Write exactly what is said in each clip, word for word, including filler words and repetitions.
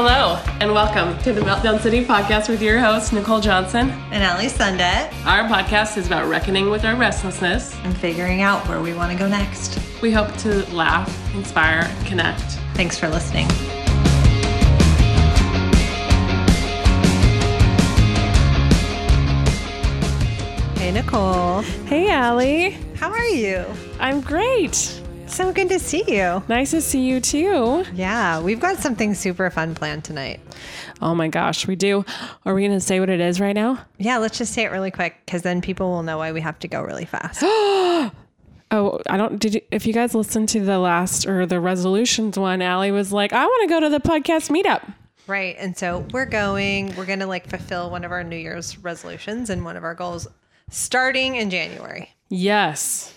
Hello, and welcome to the Meltdown City Podcast with your hosts, Nicole Johnson and Allie Sundet. Our podcast is about reckoning with our restlessness and figuring out where we want to go next. We hope to laugh, inspire, and connect. Thanks for listening. Hey, Nicole. Hey, Allie. How are you? I'm great. So good to see you. Nice to see you too. Yeah, we've got something super fun planned tonight. Oh my gosh, we do. Are we going to say what it is right now? Yeah, let's just say it really quick because then people will know why we have to go really fast. Oh, I don't, did you, if you guys listened to the last or the resolutions one, Allie was like, I want to go to the podcast meetup. Right. And so we're going, we're going to like fulfill one of our New Year's resolutions and one of our goals starting in January. Yes.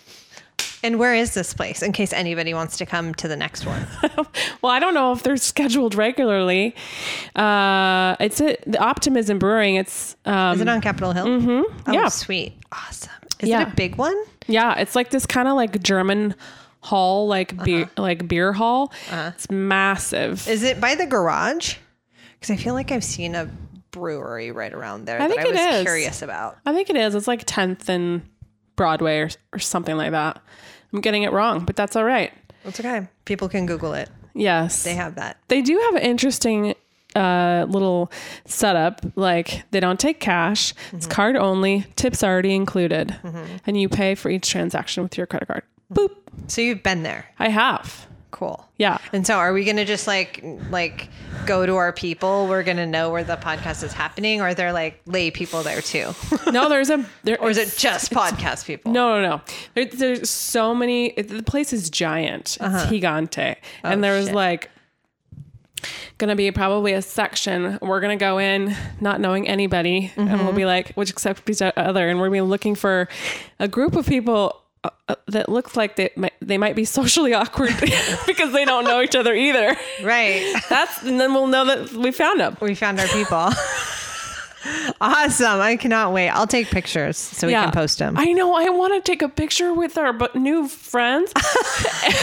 And where is this place in case anybody wants to come to the next one? Well, I don't know if they're scheduled regularly. Uh, it's at the Optimism Brewing. It's um, Is it on Capitol Hill? Mm-hmm. Oh, yeah. Sweet. Awesome. Is yeah. it a big one? Yeah. It's like this kind of like German hall, like, uh-huh. beer, like beer hall. Uh-huh. It's massive. Is it by the garage? Because I feel like I've seen a brewery right around there I that think I it was is. curious about. I think it is. It's like tenth and Broadway or, or something like that. I'm getting it wrong, but that's all right. That's okay. People can Google it. Yes. They have that. They do have an interesting uh, little setup. Like they don't take cash. Mm-hmm. It's card only. Tips already included. Mm-hmm. And you pay for each transaction with your credit card. Mm-hmm. Boop. So you've been there. I have. Cool. Yeah. And so are we going to just like, like go to our people? We're going to know where the podcast is happening, or they're like lay people there too. No, there's a, there, or is it just podcast people? No, no, no. There, there's so many, it, the place is giant. It's uh-huh. gigante. Oh, and there was shit. like going to be probably a section. We're going to go in not knowing anybody, mm-hmm. and we'll be like, which except each other. And we're going to be looking for a group of people Uh, uh, that looks like they might, they might be socially awkward because they don't know each other either. Right. That's, and then we'll know that we found them. We found our people. Awesome. I cannot wait. I'll take pictures so yeah. we can post them. I know. I want to take a picture with our b- new friends and,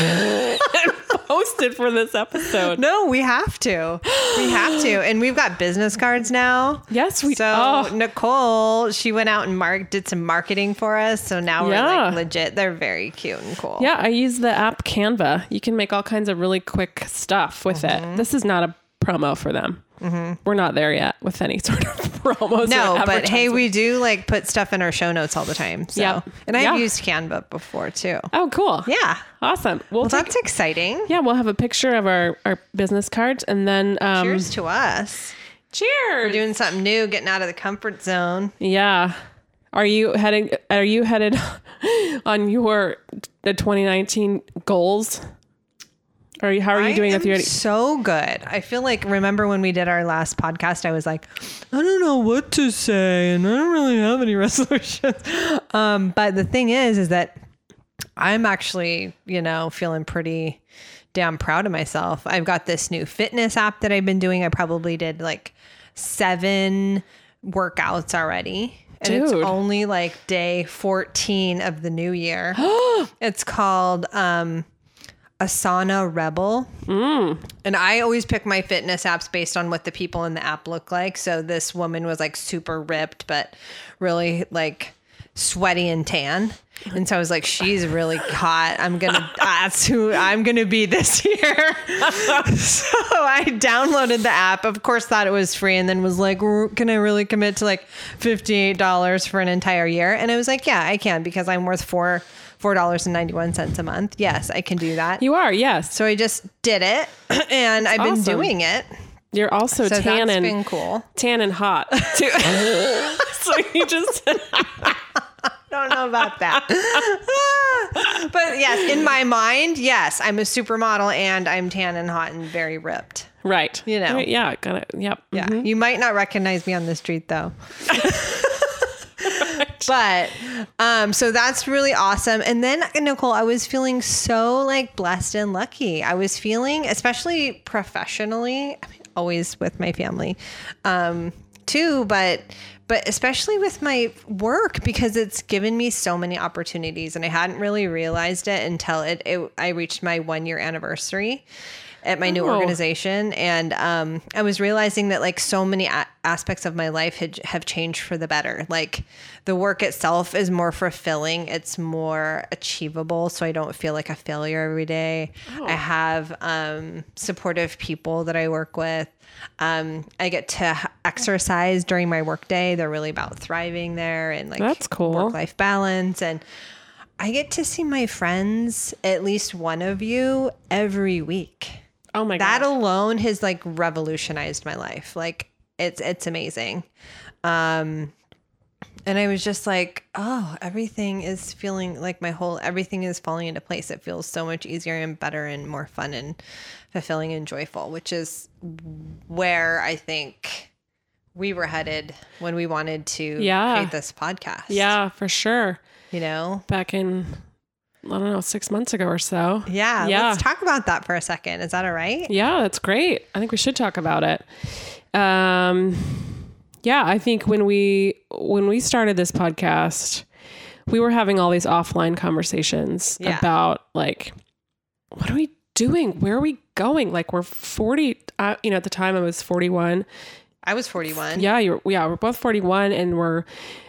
and post it for this episode. No, we have to. We have to. And we've got business cards now. Yes, we do. So oh. Nicole, she went out and mark- did some marketing for us. So now we're yeah. like legit. They're very cute and cool. Yeah. I use the app Canva. You can make all kinds of really quick stuff with mm-hmm. it. This is not a promo for them. Mm-hmm. We're not there yet with any sort of promos. No, but hey, we do like put stuff in our show notes all the time. So. Yeah. And I've yeah. used Canva before too. Oh, cool. Yeah. Awesome. We'll, well take, that's exciting. Yeah. We'll have a picture of our, our business cards and then, um, cheers to us. Cheers. We're doing something new, getting out of the comfort zone. Yeah. Are you heading, are you headed on your, the twenty nineteen goals? Are you, how are you doing? I am your- so good. I feel like, remember when we did our last podcast, I was like, I don't know what to say and I don't really have any resolutions. Um, but the thing is, is that I'm actually, you know, feeling pretty damn proud of myself. I've got this new fitness app that I've been doing. I probably did like seven workouts already. And Dude. It's only like day fourteen of the new year. It's called... Um, Asana Rebel. Mm. And I always pick my fitness apps based on what the people in the app look like. So this woman was like super ripped, but really like sweaty and tan. And so I was like, she's really hot. I'm going to, that's who I'm going to be this year. So I downloaded the app, of course, thought it was free and then was like, can I really commit to like fifty-eight dollars for an entire year? And I was like, yeah, I can because I'm worth four four dollars and ninety-one cents a month. Yes, I can do that. You are, yes. So I just did it and I've awesome. been doing it. You're also so tan that's and been cool. Tan and hot too. So you just don't know about that. But yes, in my mind, yes, I'm a supermodel and I'm tan and hot and very ripped. Right. You know. Yeah, got it. Yep. Yeah. Mm-hmm. You might not recognize me on the street though. But, um, so that's really awesome. And then Nicole, I was feeling so like blessed and lucky. I was feeling, especially professionally, I mean, always with my family, um, too, but, but especially with my work because it's given me so many opportunities and I hadn't really realized it until it, it I reached my one year anniversary. at my new oh. organization. And um, I was realizing that like so many a- aspects of my life had, have changed for the better. Like the work itself is more fulfilling. It's more achievable. So I don't feel like a failure every day. Oh. I have um, supportive people that I work with. Um, I get to h- exercise during my work day. They're really about thriving there and like that's cool. work-life balance. And I get to see my friends, at least one of you, every week. Oh my god. That alone has like revolutionized my life. Like it's it's amazing. Um and I was just like, oh, everything is feeling like my whole everything is falling into place. It feels so much easier and better and more fun and fulfilling and joyful, which is where I think we were headed when we wanted to yeah. create this podcast. Yeah, for sure. You know, back in, I don't know, six months ago or so. Yeah, yeah. Let's talk about that for a second. Is that all right? Yeah, that's great. I think we should talk about it. Um, yeah, I think when we, when we started this podcast, we were having all these offline conversations yeah. about like, what are we doing? Where are we going? Like we're forty, uh, you know, at the time I was forty-one. I was forty-one. Yeah, you're, yeah, we're both forty-one and we're,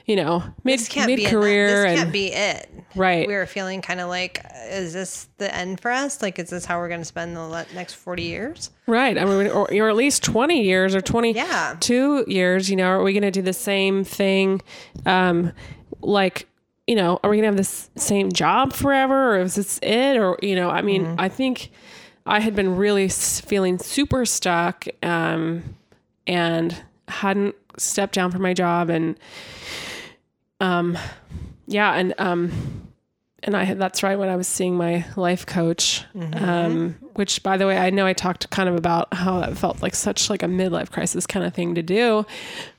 you know, mid, this can't mid be career. This can't and, be it. Right. We were feeling kind of like, is this the end for us? Like, is this how we're going to spend the next forty years? Right. I mean, or, or at least twenty years or twenty-two yeah. years, you know, are we going to do the same thing? Um, like, you know, are we going to have this same job forever? Or is this it? Or, you know, I mean, mm-hmm. I think I had been really feeling super stuck, um, and hadn't stepped down from my job. And, um, yeah. And, um, and I had, that's right when I was seeing my life coach, mm-hmm. um, which by the way, I know I talked kind of about how that felt like such like a midlife crisis kind of thing to do,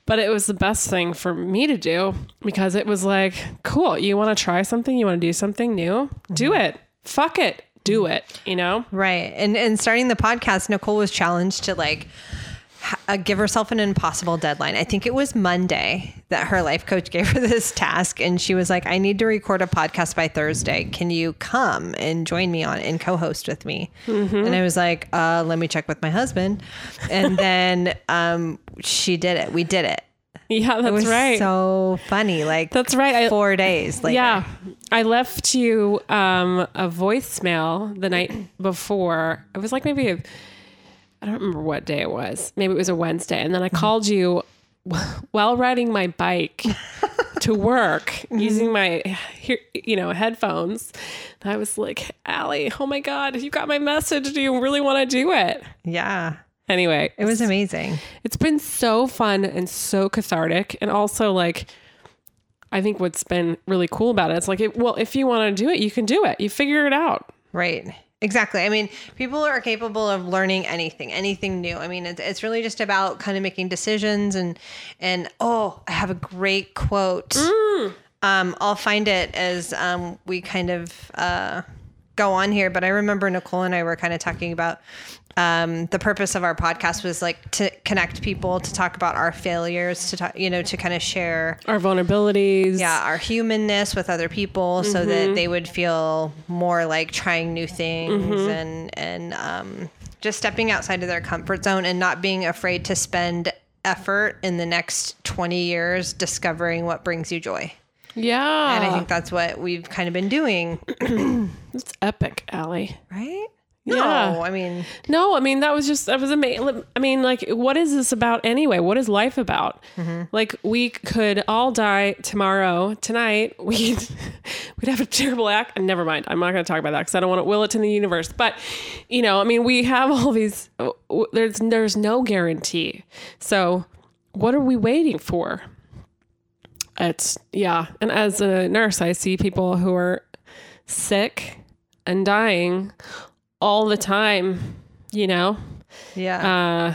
but it was the best thing for me to do because it was like, cool. You want to try something? You want to do something new? Mm-hmm. Do it. Fuck it. Do it. You know? Right. And, and starting the podcast, Nicole was challenged to like, Uh, give herself an impossible deadline. I think it was Monday that her life coach gave her this task. And she was like, I need to record a podcast by Thursday. Can you come and join me on and co-host with me? Mm-hmm. And I was like, uh, let me check with my husband. And then, um, she did it. We did it. Yeah, that's it was right. So funny. Like that's right. Four I, days later. Yeah. I left you, um, a voicemail the night before. It was like maybe a, I don't remember what day it was. Maybe it was a Wednesday. And then I called you while riding my bike to work mm-hmm. using my, you know, headphones. And I was like, Allie, oh my God, you got my message. Do you really want to do it? Yeah. Anyway. It was amazing. It's been so fun and so cathartic. And also like, I think what's been really cool about it, it's like, it, well, if you want to do it, you can do it. You figure it out. Right. Exactly. I mean, people are capable of learning anything, anything new. I mean, it's, it's really just about kind of making decisions and, and, oh, I have a great quote. Mm. Um, I'll find it as, um, we kind of, uh, go on here, but I remember Nicole and I were kind of talking about, um, the purpose of our podcast was like to connect people, to talk about our failures, to talk, you know, to kind of share our vulnerabilities. Yeah. Our humanness with other people mm-hmm. so that they would feel more like trying new things mm-hmm. and, and, um, just stepping outside of their comfort zone and not being afraid to spend effort in the next twenty years, discovering what brings you joy. Yeah. And I think that's what we've kind of been doing. It's epic, Allie. Right? No, yeah. I mean. No, I mean, that was just, that was amazing. I mean, like, what is this about anyway? What is life about? Mm-hmm. Like, we could all die tomorrow, tonight. We'd, we'd have a terrible act. Never mind. I'm not going to talk about that because I don't want to will it to the universe. But, you know, I mean, we have all these, there's, there's no guarantee. So what are we waiting for? It's yeah. And as a nurse, I see people who are sick and dying all the time, you know? Yeah.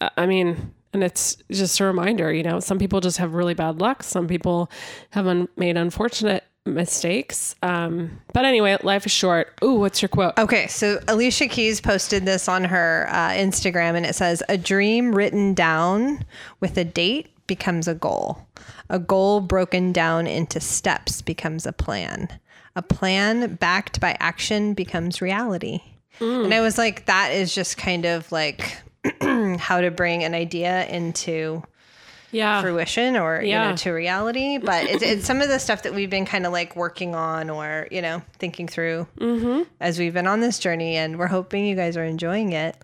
Uh, I mean, and it's just a reminder, you know, some people just have really bad luck. Some people have un- made unfortunate mistakes. Um, but anyway, life is short. Ooh, what's your quote? Okay. So Alicia Keys posted this on her uh, Instagram and it says, a dream written down with a date becomes a goal. A goal broken down into steps becomes a plan. A plan backed by action becomes reality. Mm. And I was like, that is just kind of like how to bring an idea into yeah. fruition or, yeah. you know, to reality. But it's, it's some of the stuff that we've been kind of like working on or, you know, thinking through mm-hmm. as we've been on this journey, and we're hoping you guys are enjoying it.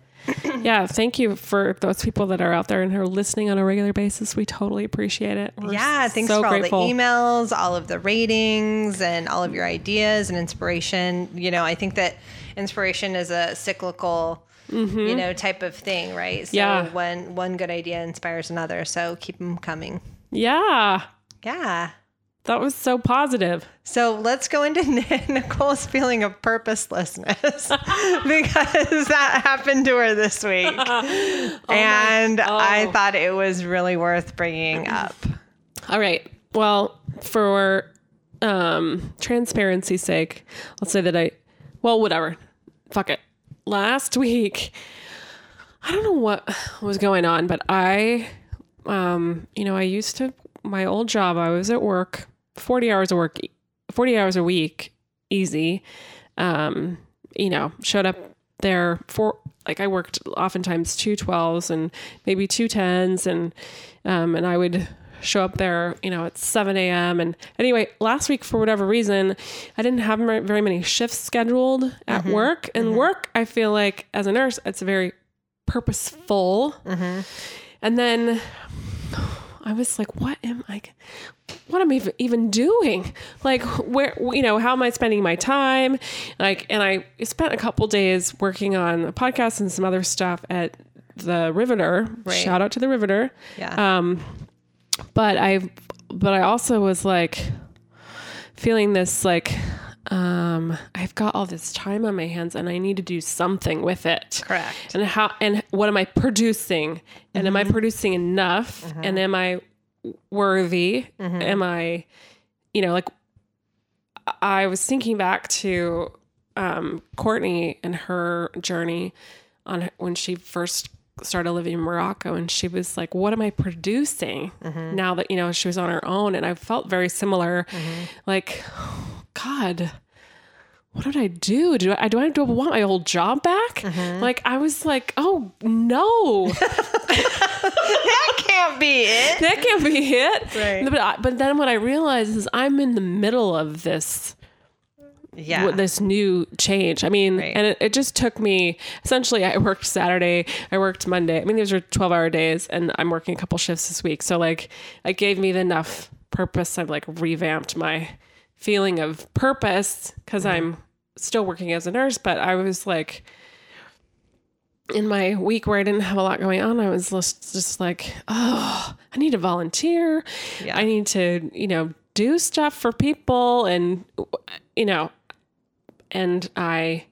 Yeah, thank you for those people that are out there and who are listening on a regular basis. We totally appreciate it. We're yeah, thanks so for all grateful. The emails, all of the ratings, and all of your ideas and inspiration. You know, I think that inspiration is a cyclical, mm-hmm. you know, type of thing, right? So yeah. when one good idea inspires another, so keep them coming. Yeah. Yeah. That was so positive. So let's go into Nicole's feeling of purposelessness because that happened to her this week. oh and oh. I thought it was really worth bringing up. All right. Well, for um, transparency's sake, I'll say that I, well, whatever. Fuck it. Last week, I don't know what was going on, but I, um, you know, I used to, my old job, I was at work forty hours a work, forty hours a week, easy. Um, you know, showed up there for, like I worked oftentimes two twelves and maybe two tens. And, um, and I would show up there, you know, at seven a.m. And anyway, last week, for whatever reason, I didn't have very many shifts scheduled at mm-hmm. work and mm-hmm. work. I feel like as a nurse, it's very purposeful. Mm-hmm. And then I was like, what am I, what am I even doing? Like, where, you know, how am I spending my time? Like, and I spent a couple days working on a podcast and some other stuff at the Riveter. Right. Shout out to the Riveter. Yeah. Um, but I, but I also was like feeling this, like, um, I've got all this time on my hands and I need to do something with it. Correct. And how, and what am I producing? And mm-hmm. am I producing enough? Mm-hmm. And am I worthy? Mm-hmm. Am I, you know, like I was thinking back to, um, Courtney and her journey on when she first started living in Morocco, and she was like, what am I producing mm-hmm. now that, you know, she was on her own? And I felt very similar, mm-hmm. like, God, what did I do? Do I, do I do I want my old job back? Mm-hmm. Like, I was like, oh no, that can't be it. That can't be it. Right. But, I, but then what I realized is I'm in the middle of this, yeah. w- this new change. I mean, right. and it, it just took me, essentially I worked Saturday, I worked Monday. I mean, these are twelve hour days and I'm working a couple shifts this week. So like, it gave me enough purpose. I've like revamped my feeling of purpose because mm-hmm. I'm still working as a nurse, but I was like in my week where I didn't have a lot going on, I was just, just like, oh, I need to volunteer. Yeah. I need to, you know, do stuff for people. And, you know, and I,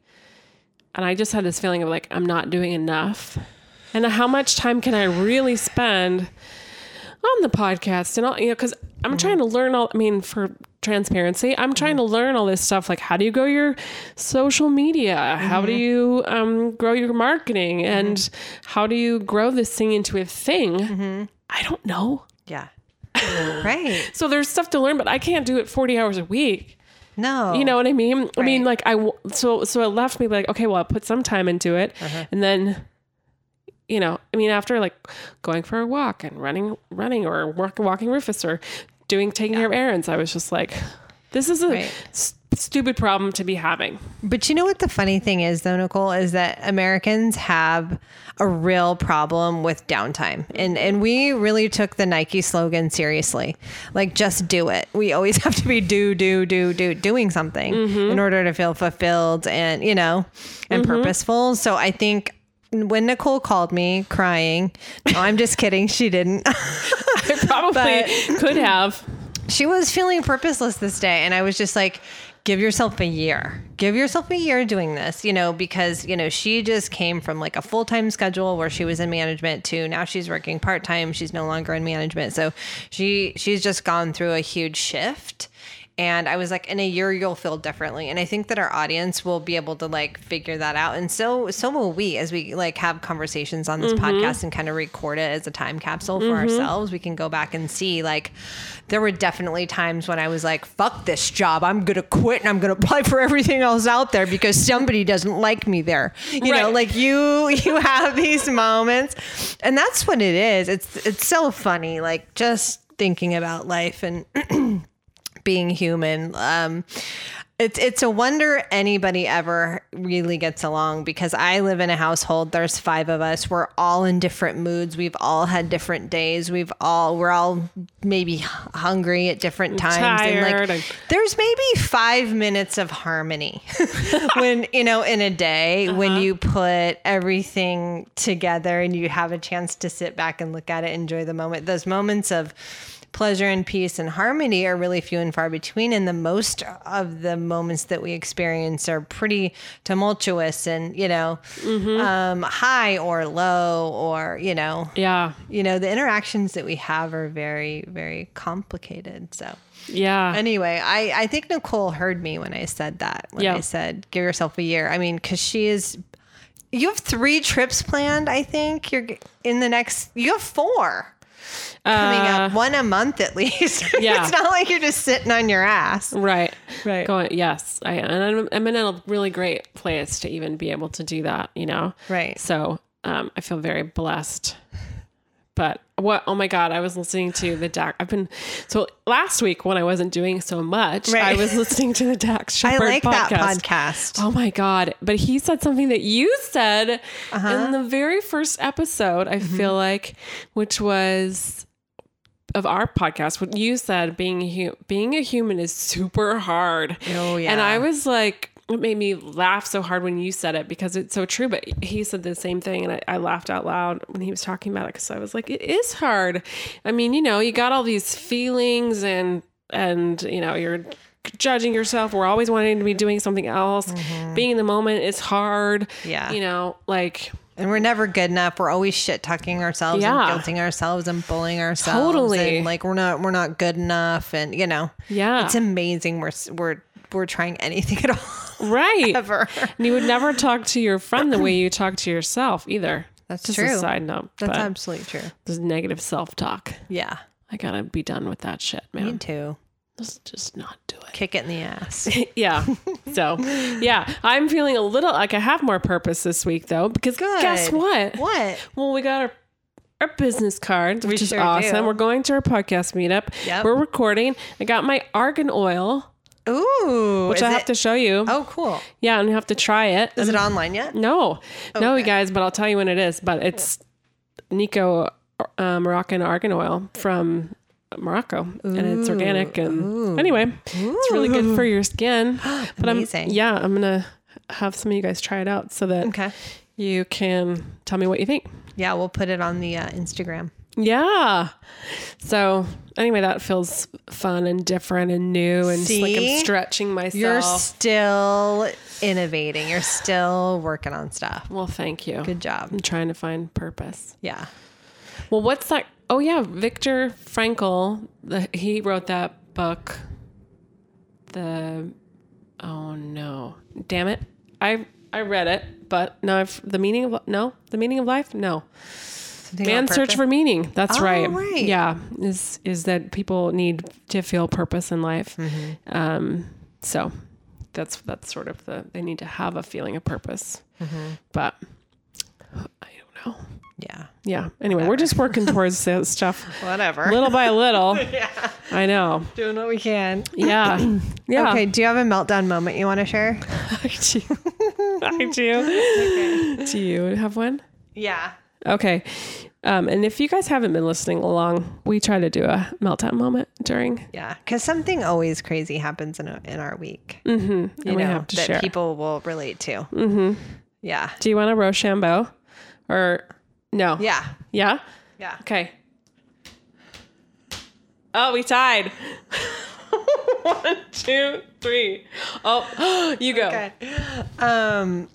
and I just had this feeling of like, I'm not doing enough. And how much time can I really spend on the podcast? And all, you know, cause I'm mm-hmm. trying to learn all, I mean, for transparency, I'm trying mm-hmm. to learn all this stuff. Like, how do you grow your social media? Mm-hmm. How do you, um, grow your marketing mm-hmm. and how do you grow this thing into a thing? Mm-hmm. I don't know. Yeah. Right. So there's stuff to learn, but I can't do it forty hours a week. No. You know what I mean? Right. I mean, like I, w- so, so it left me like, okay, well, I'll put some time into it. Uh-huh. And then, you know, I mean, after like going for a walk and running, running or walk, walking Rufus or doing, taking yeah. care of errands, I was just like, this is a right. st- stupid problem to be having. But you know what the funny thing is though, Nicole, is that Americans have a real problem with downtime. And, and we really took the Nike slogan seriously. Like, just do it. We always have to be do, do, do, do, doing something mm-hmm. in order to feel fulfilled and, you know, and mm-hmm. purposeful. So I think, when Nicole called me crying, no, I'm just kidding. She didn't. I probably could have. She was feeling purposeless this day. And I was just like, give yourself a year, give yourself a year doing this, you know, because, you know, she just came from like a full-time schedule where she was in management to now she's working part-time. She's no longer in management. So she, she's just gone through a huge shift. And I was like, in a year, you'll feel differently. And I think that our audience will be able to like figure that out. And so, so will we, as we like have conversations on this mm-hmm. podcast and kind of record it as a time capsule for mm-hmm. ourselves. We can go back and see, like, there were definitely times when I was like, fuck this job. I'm going to quit and I'm going to apply for everything else out there because somebody doesn't like me there. You right. know, like you, you have these moments, and that's what it is. It's, it's so funny. Like just thinking about life and being human. Um, it's, it's a wonder anybody ever really gets along, because I live in a household. There's five of us. We're all in different moods. We've all had different days. We've all, we're all maybe hungry at different times. Tired. And like, there's maybe five minutes of harmony when, you know, in a day uh-huh. when you put everything together and you have a chance to sit back and look at it, enjoy the moment. Those moments of pleasure and peace and harmony are really few and far between. And the most of the moments that we experience are pretty tumultuous and, you know, mm-hmm. um, high or low or, you know, yeah, you know, the interactions that we have are very, very complicated. So yeah. Anyway, I, I think Nicole heard me when I said that, when yeah. I said, give yourself a year. I mean, 'cause she is, you have three trips planned. I think you're in the next, you have four. Coming uh, up, one a month at least. Yeah. It's not like you're just sitting on your ass. Right. Right. Going, yes. I, and I'm, I'm in a really great place to even be able to do that, you know? Right. So um, I feel very blessed. But what, oh my God, I was listening to the Dax. I've been, so last week when I wasn't doing so much, right. I was listening to the Dax Shepard podcast. I like podcast. that podcast. Oh my God. But he said something that you said uh-huh. in the very first episode, I mm-hmm. feel like, which was of our podcast, what you said, being a, hu- being a human is super hard. Oh yeah. And I was like, it made me laugh so hard when you said it because it's so true. But he said the same thing, and I, I laughed out loud when he was talking about it because I was like, it is hard. I mean, you know, you got all these feelings and, and you know, you're judging yourself. We're always wanting to be doing something else. Mm-hmm. Being in the moment is hard. Yeah. You know, like... And we're never good enough. We're always shit talking ourselves yeah. and guilting ourselves and bullying ourselves. Totally. And like we're not we're not good enough, and you know. Yeah. It's amazing we're we're we're trying anything at all. Right. Ever. And you would never talk to your friend the way you talk to yourself either. That's just true. A side note. That's absolutely true. There's negative self-talk. Yeah. I gotta be done with that shit, man. Me too. Let's just not do it. Kick it in the ass. yeah. So, yeah. I'm feeling a little like I have more purpose this week, though, because Good. guess what? What? Well, we got our, our business cards, which we is sure awesome. Do. We're going to our podcast meetup. Yep. We're recording. I got my argan oil. Ooh. Which I have it? to show you. Oh, cool. Yeah. And you have to try it. Is um, it online yet? No. Okay. No, you guys, but I'll tell you when it is. But it's Nico uh, Moroccan argan oil from Morocco, ooh, and it's organic, and ooh. anyway, ooh. it's really good for your skin. But Amazing. I'm yeah, I'm gonna have some of you guys try it out so that okay. you can tell me what you think. Yeah, we'll put it on the uh, Instagram. Yeah. So anyway, that feels fun and different and new, and See? just like I'm stretching myself. You're still innovating. You're still working on stuff. Well, thank you. Good job. I'm trying to find purpose. Yeah. Well, what's that? Oh yeah, Viktor Frankl. The, he wrote that book. The oh no, damn it! I I read it, but now I've the meaning of no, the meaning of life. No, man's search for meaning. That's oh, right. right. Yeah, is is that people need to feel purpose in life. Mm-hmm. Um, so that's that's sort of the they need to have a feeling of purpose. Mm-hmm. But I don't know. Yeah. Yeah. Anyway, Whatever. We're just working towards this stuff. Whatever. Little by little. yeah. I know. Doing what we can. Yeah. yeah. Okay. Do you have a meltdown moment you want to share? I do. I do. Okay. Do you have one? Yeah. Okay. Um, and if you guys haven't been listening along, we try to do a meltdown moment during. Yeah. Because something always crazy happens in, a, in our week. Mm-hmm. You and know, we have to that share. People will relate to. Mm-hmm. Yeah. Do you want a Rochambeau or... No. Yeah. Yeah? Yeah. Okay. Oh, we tied. One, two, three. Oh, you go. Okay. Um,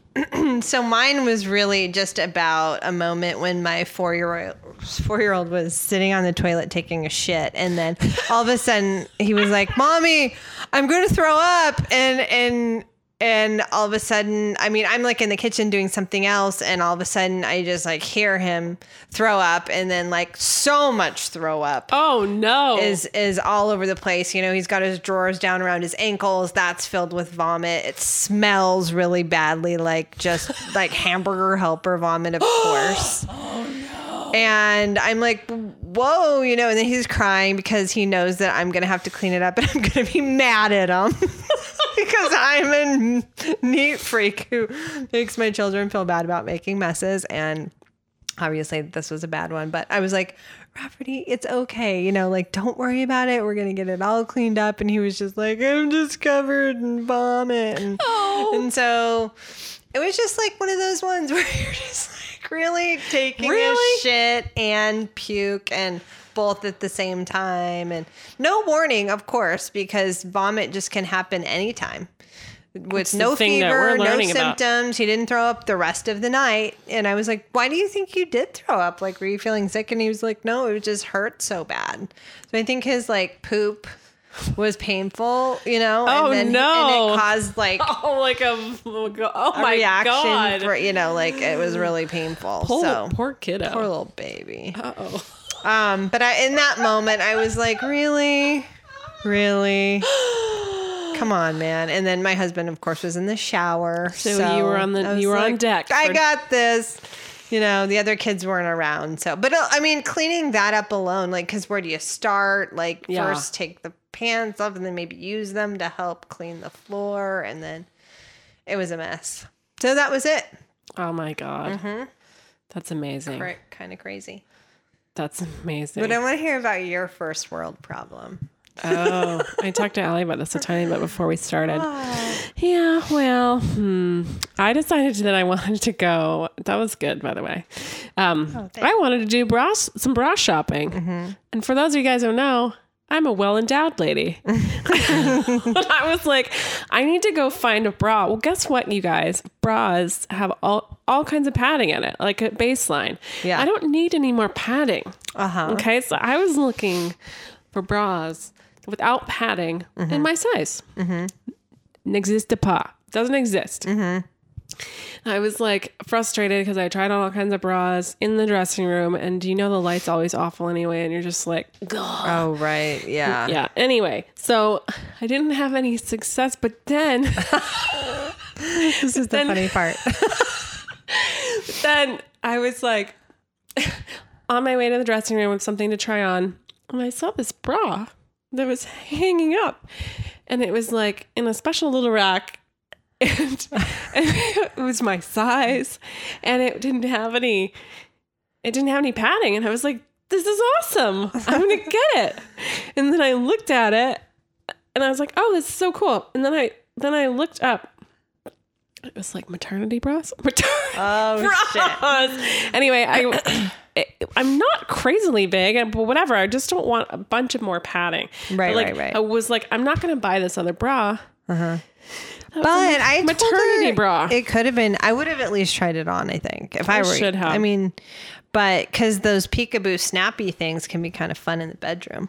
so mine was really just about a moment when my four-year-old four-year-old was sitting on the toilet taking a shit, and then all of a sudden he was like, Mommy, I'm going to throw up. And, and, and all of a sudden, I mean, I'm like in the kitchen doing something else, and all of a sudden I just like hear him throw up, and then like so much throw up. Oh no. Is is all over the place. You know, he's got his drawers down around his ankles. That's filled with vomit. It smells really badly, like just like hamburger helper vomit, of course. Oh no. And I'm like, whoa, you know, and then he's crying because he knows that I'm going to have to clean it up, and I'm going to be mad at him. Because I'm a neat freak who makes my children feel bad about making messes. And obviously this was a bad one, but I was like, Rafferty, it's okay. You know, like, don't worry about it. We're going to get it all cleaned up. And he was just like, I'm just covered in vomit. And, oh. and so it was just like one of those ones where you're just like really taking really? a shit and puke and both at the same time, and no warning, of course, because vomit just can happen anytime with it's no fever, no symptoms. About. He didn't throw up the rest of the night. And I was like, why do you think you did throw up? Like, were you feeling sick? And he was like, no, it just hurt so bad. So I think his like poop was painful, you know? Oh, and then, no. And it caused like, oh, like a, oh a my reaction God. For, you know, like it was really painful. Poor, so poor kiddo. Poor little baby. Uh-oh. Um, but I, in that moment, I was like, really? Really? Come on, man. And then my husband, of course, was in the shower. So, so you were on the you were like, on deck. For- I got this. You know, the other kids weren't around. So, but I mean, cleaning that up alone, like, because where do you start? Like, yeah. First take the pants off and then maybe use them to help clean the floor. And then it was a mess. So that was it. Oh, my God. Mm-hmm. That's amazing. Cra- kind of crazy. That's amazing. But I want to hear about your first world problem. Oh, I talked to Allie about this a tiny bit before we started. Oh. Yeah, well, hmm. I decided that I wanted to go. That was good, by the way. Um, oh, I wanted to do bra, some bra shopping. Mm-hmm. And for those of you guys who don't know, I'm a well-endowed lady. But I was like, I need to go find a bra. Well, guess what, you guys? Bras have all, all kinds of padding in it, like a baseline. Yeah. I don't need any more padding. Uh-huh. Okay, so I was looking for bras without padding mm-hmm. in my size. Mm-hmm. N'existe pas. Doesn't exist. Mm-hmm. I was like frustrated because I tried on all kinds of bras in the dressing room, and you know the light's always awful anyway, and you're just like, Gah. Oh right, yeah, yeah. Anyway, so I didn't have any success, but then this is then, the funny part. Then I was like on my way to the dressing room with something to try on, and I saw this bra that was hanging up, and it was like in a special little rack. And, and it was my size, and it didn't have any, it didn't have any padding. And I was like, this is awesome. I'm going to get it. And then I looked at it and I was like, oh, this is so cool. And then I, then I looked up, it was like maternity bras. Maternity oh, bras. Shit. Anyway, I, it, I'm not crazily big, but whatever. I just don't want a bunch of more padding. Right, like, right, right. I was like, I'm not going to buy this other bra. Uh-huh. But I maternity her, bra. It could have been. I would have at least tried it on. I think if I, I were, should have. I mean, but because those peekaboo snappy things can be kind of fun in the bedroom.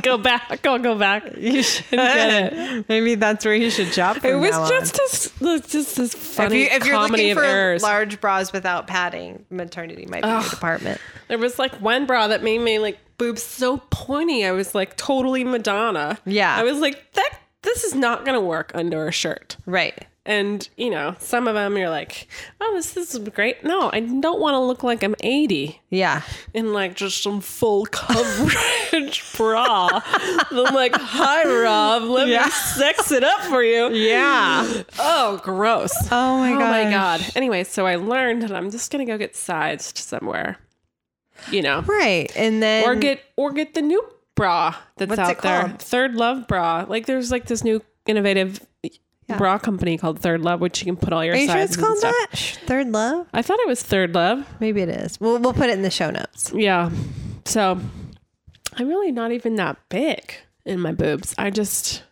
Go back. I'll go back. You should get it. Maybe that's where you should shop. From it was now just on. This, just this funny if you, if you're comedy looking for of errors. Large bras without padding, maternity might be Ugh. your department. There was like one bra that made me like boobs so pointy. I was like totally Madonna. Yeah. I was like that. This is not going to work under a shirt. Right. And, you know, some of them you're like, oh, this, this is great. No, I don't want to look like I'm eighty. Yeah. In like just some full coverage bra. And I'm like, hi, Rob. Let yeah. me sex it up for you. Yeah. Oh, gross. Oh, my God. Oh, my God. Anyway, so I learned that I'm just going to go get sized somewhere, you know. Right. And then. Or get, or get the new bra that's What's out there. Third Love bra. Like there's like this new innovative yeah. bra company called Third Love, which you can put all your sizes. Are you sure it's called that? Third Love? I thought it was Third Love. Maybe it is. We'll we'll put it in the show notes. Yeah. So I'm really not even that big in my boobs. I just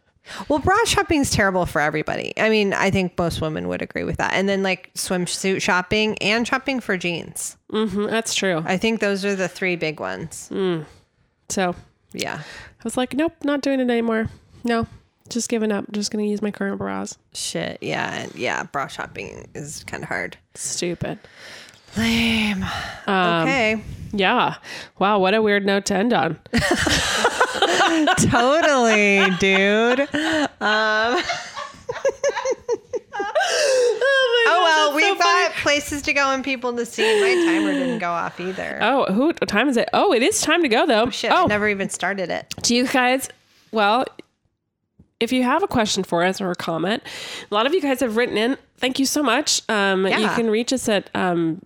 Well, bra shopping is terrible for everybody. I mean, I think most women would agree with that. And then like swimsuit shopping and shopping for jeans. Mm-hmm, that's true. I think those are the three big ones. Mm. So, yeah, I was like, nope, not doing it anymore. No, just giving up. Just going to use my current bras. Shit. Yeah. Yeah. Bra shopping is kind of hard. Stupid. Lame. Um, okay. Yeah. Wow. What a weird note to end on. Totally, dude. Um, oh, oh well, we've so got places to go and people to see. My timer didn't go off either. Oh, who? What time is it? Oh, it is time to go though. Oh, shit, oh. I never even started it. Do you guys? Well, if you have a question for us or a comment, a lot of you guys have written in. Thank you so much. Um, yeah. You can reach us at um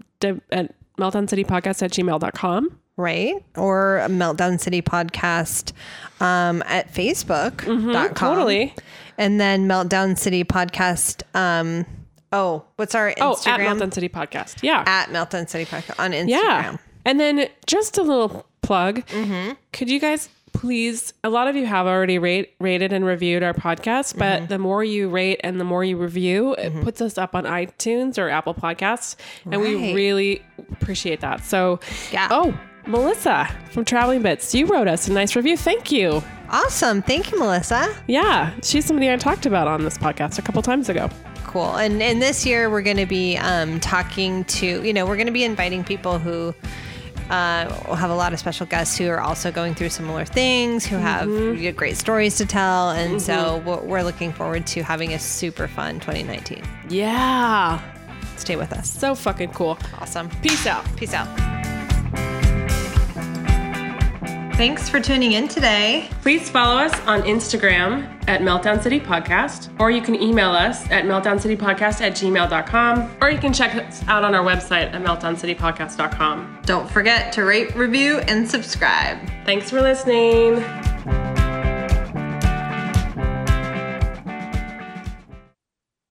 at meltdown city podcast at gmail dot com. Right. Or Meltdown City Podcast um, at facebook dot com. Mm-hmm, totally. And then Meltdown City Podcast. Um, oh, what's our Instagram? Oh, at Meltdown City Podcast. Yeah. At Meltdown City Podcast on Instagram. Yeah. And then just a little plug. Mm-hmm. Could you guys please, a lot of you have already rate, rated and reviewed our podcast, but mm-hmm. the more you rate and the more you review, mm-hmm. it puts us up on iTunes or Apple Podcasts. And right. we really appreciate that. So, yeah. Oh. Melissa from Traveling Bits, you wrote us a nice review. Thank you. Awesome. Thank you, Melissa. Yeah. She's somebody I talked about on this podcast a couple times ago. Cool. And and this year we're going to be um, talking to, you know, we're going to be inviting people who uh, will have a lot of special guests who are also going through similar things, who have mm-hmm. great stories to tell. And mm-hmm. so we're, we're looking forward to having a super fun twenty nineteen. Yeah. Stay with us. So fucking cool. Awesome. Peace out. Peace out. Thanks for tuning in today. Please follow us on Instagram at Meltdown City Podcast, or you can email us at meltdown city podcast at gmail dot com, or you can check us out on our website at meltdown city podcast dot com. Don't forget to rate, review, and subscribe. Thanks for listening.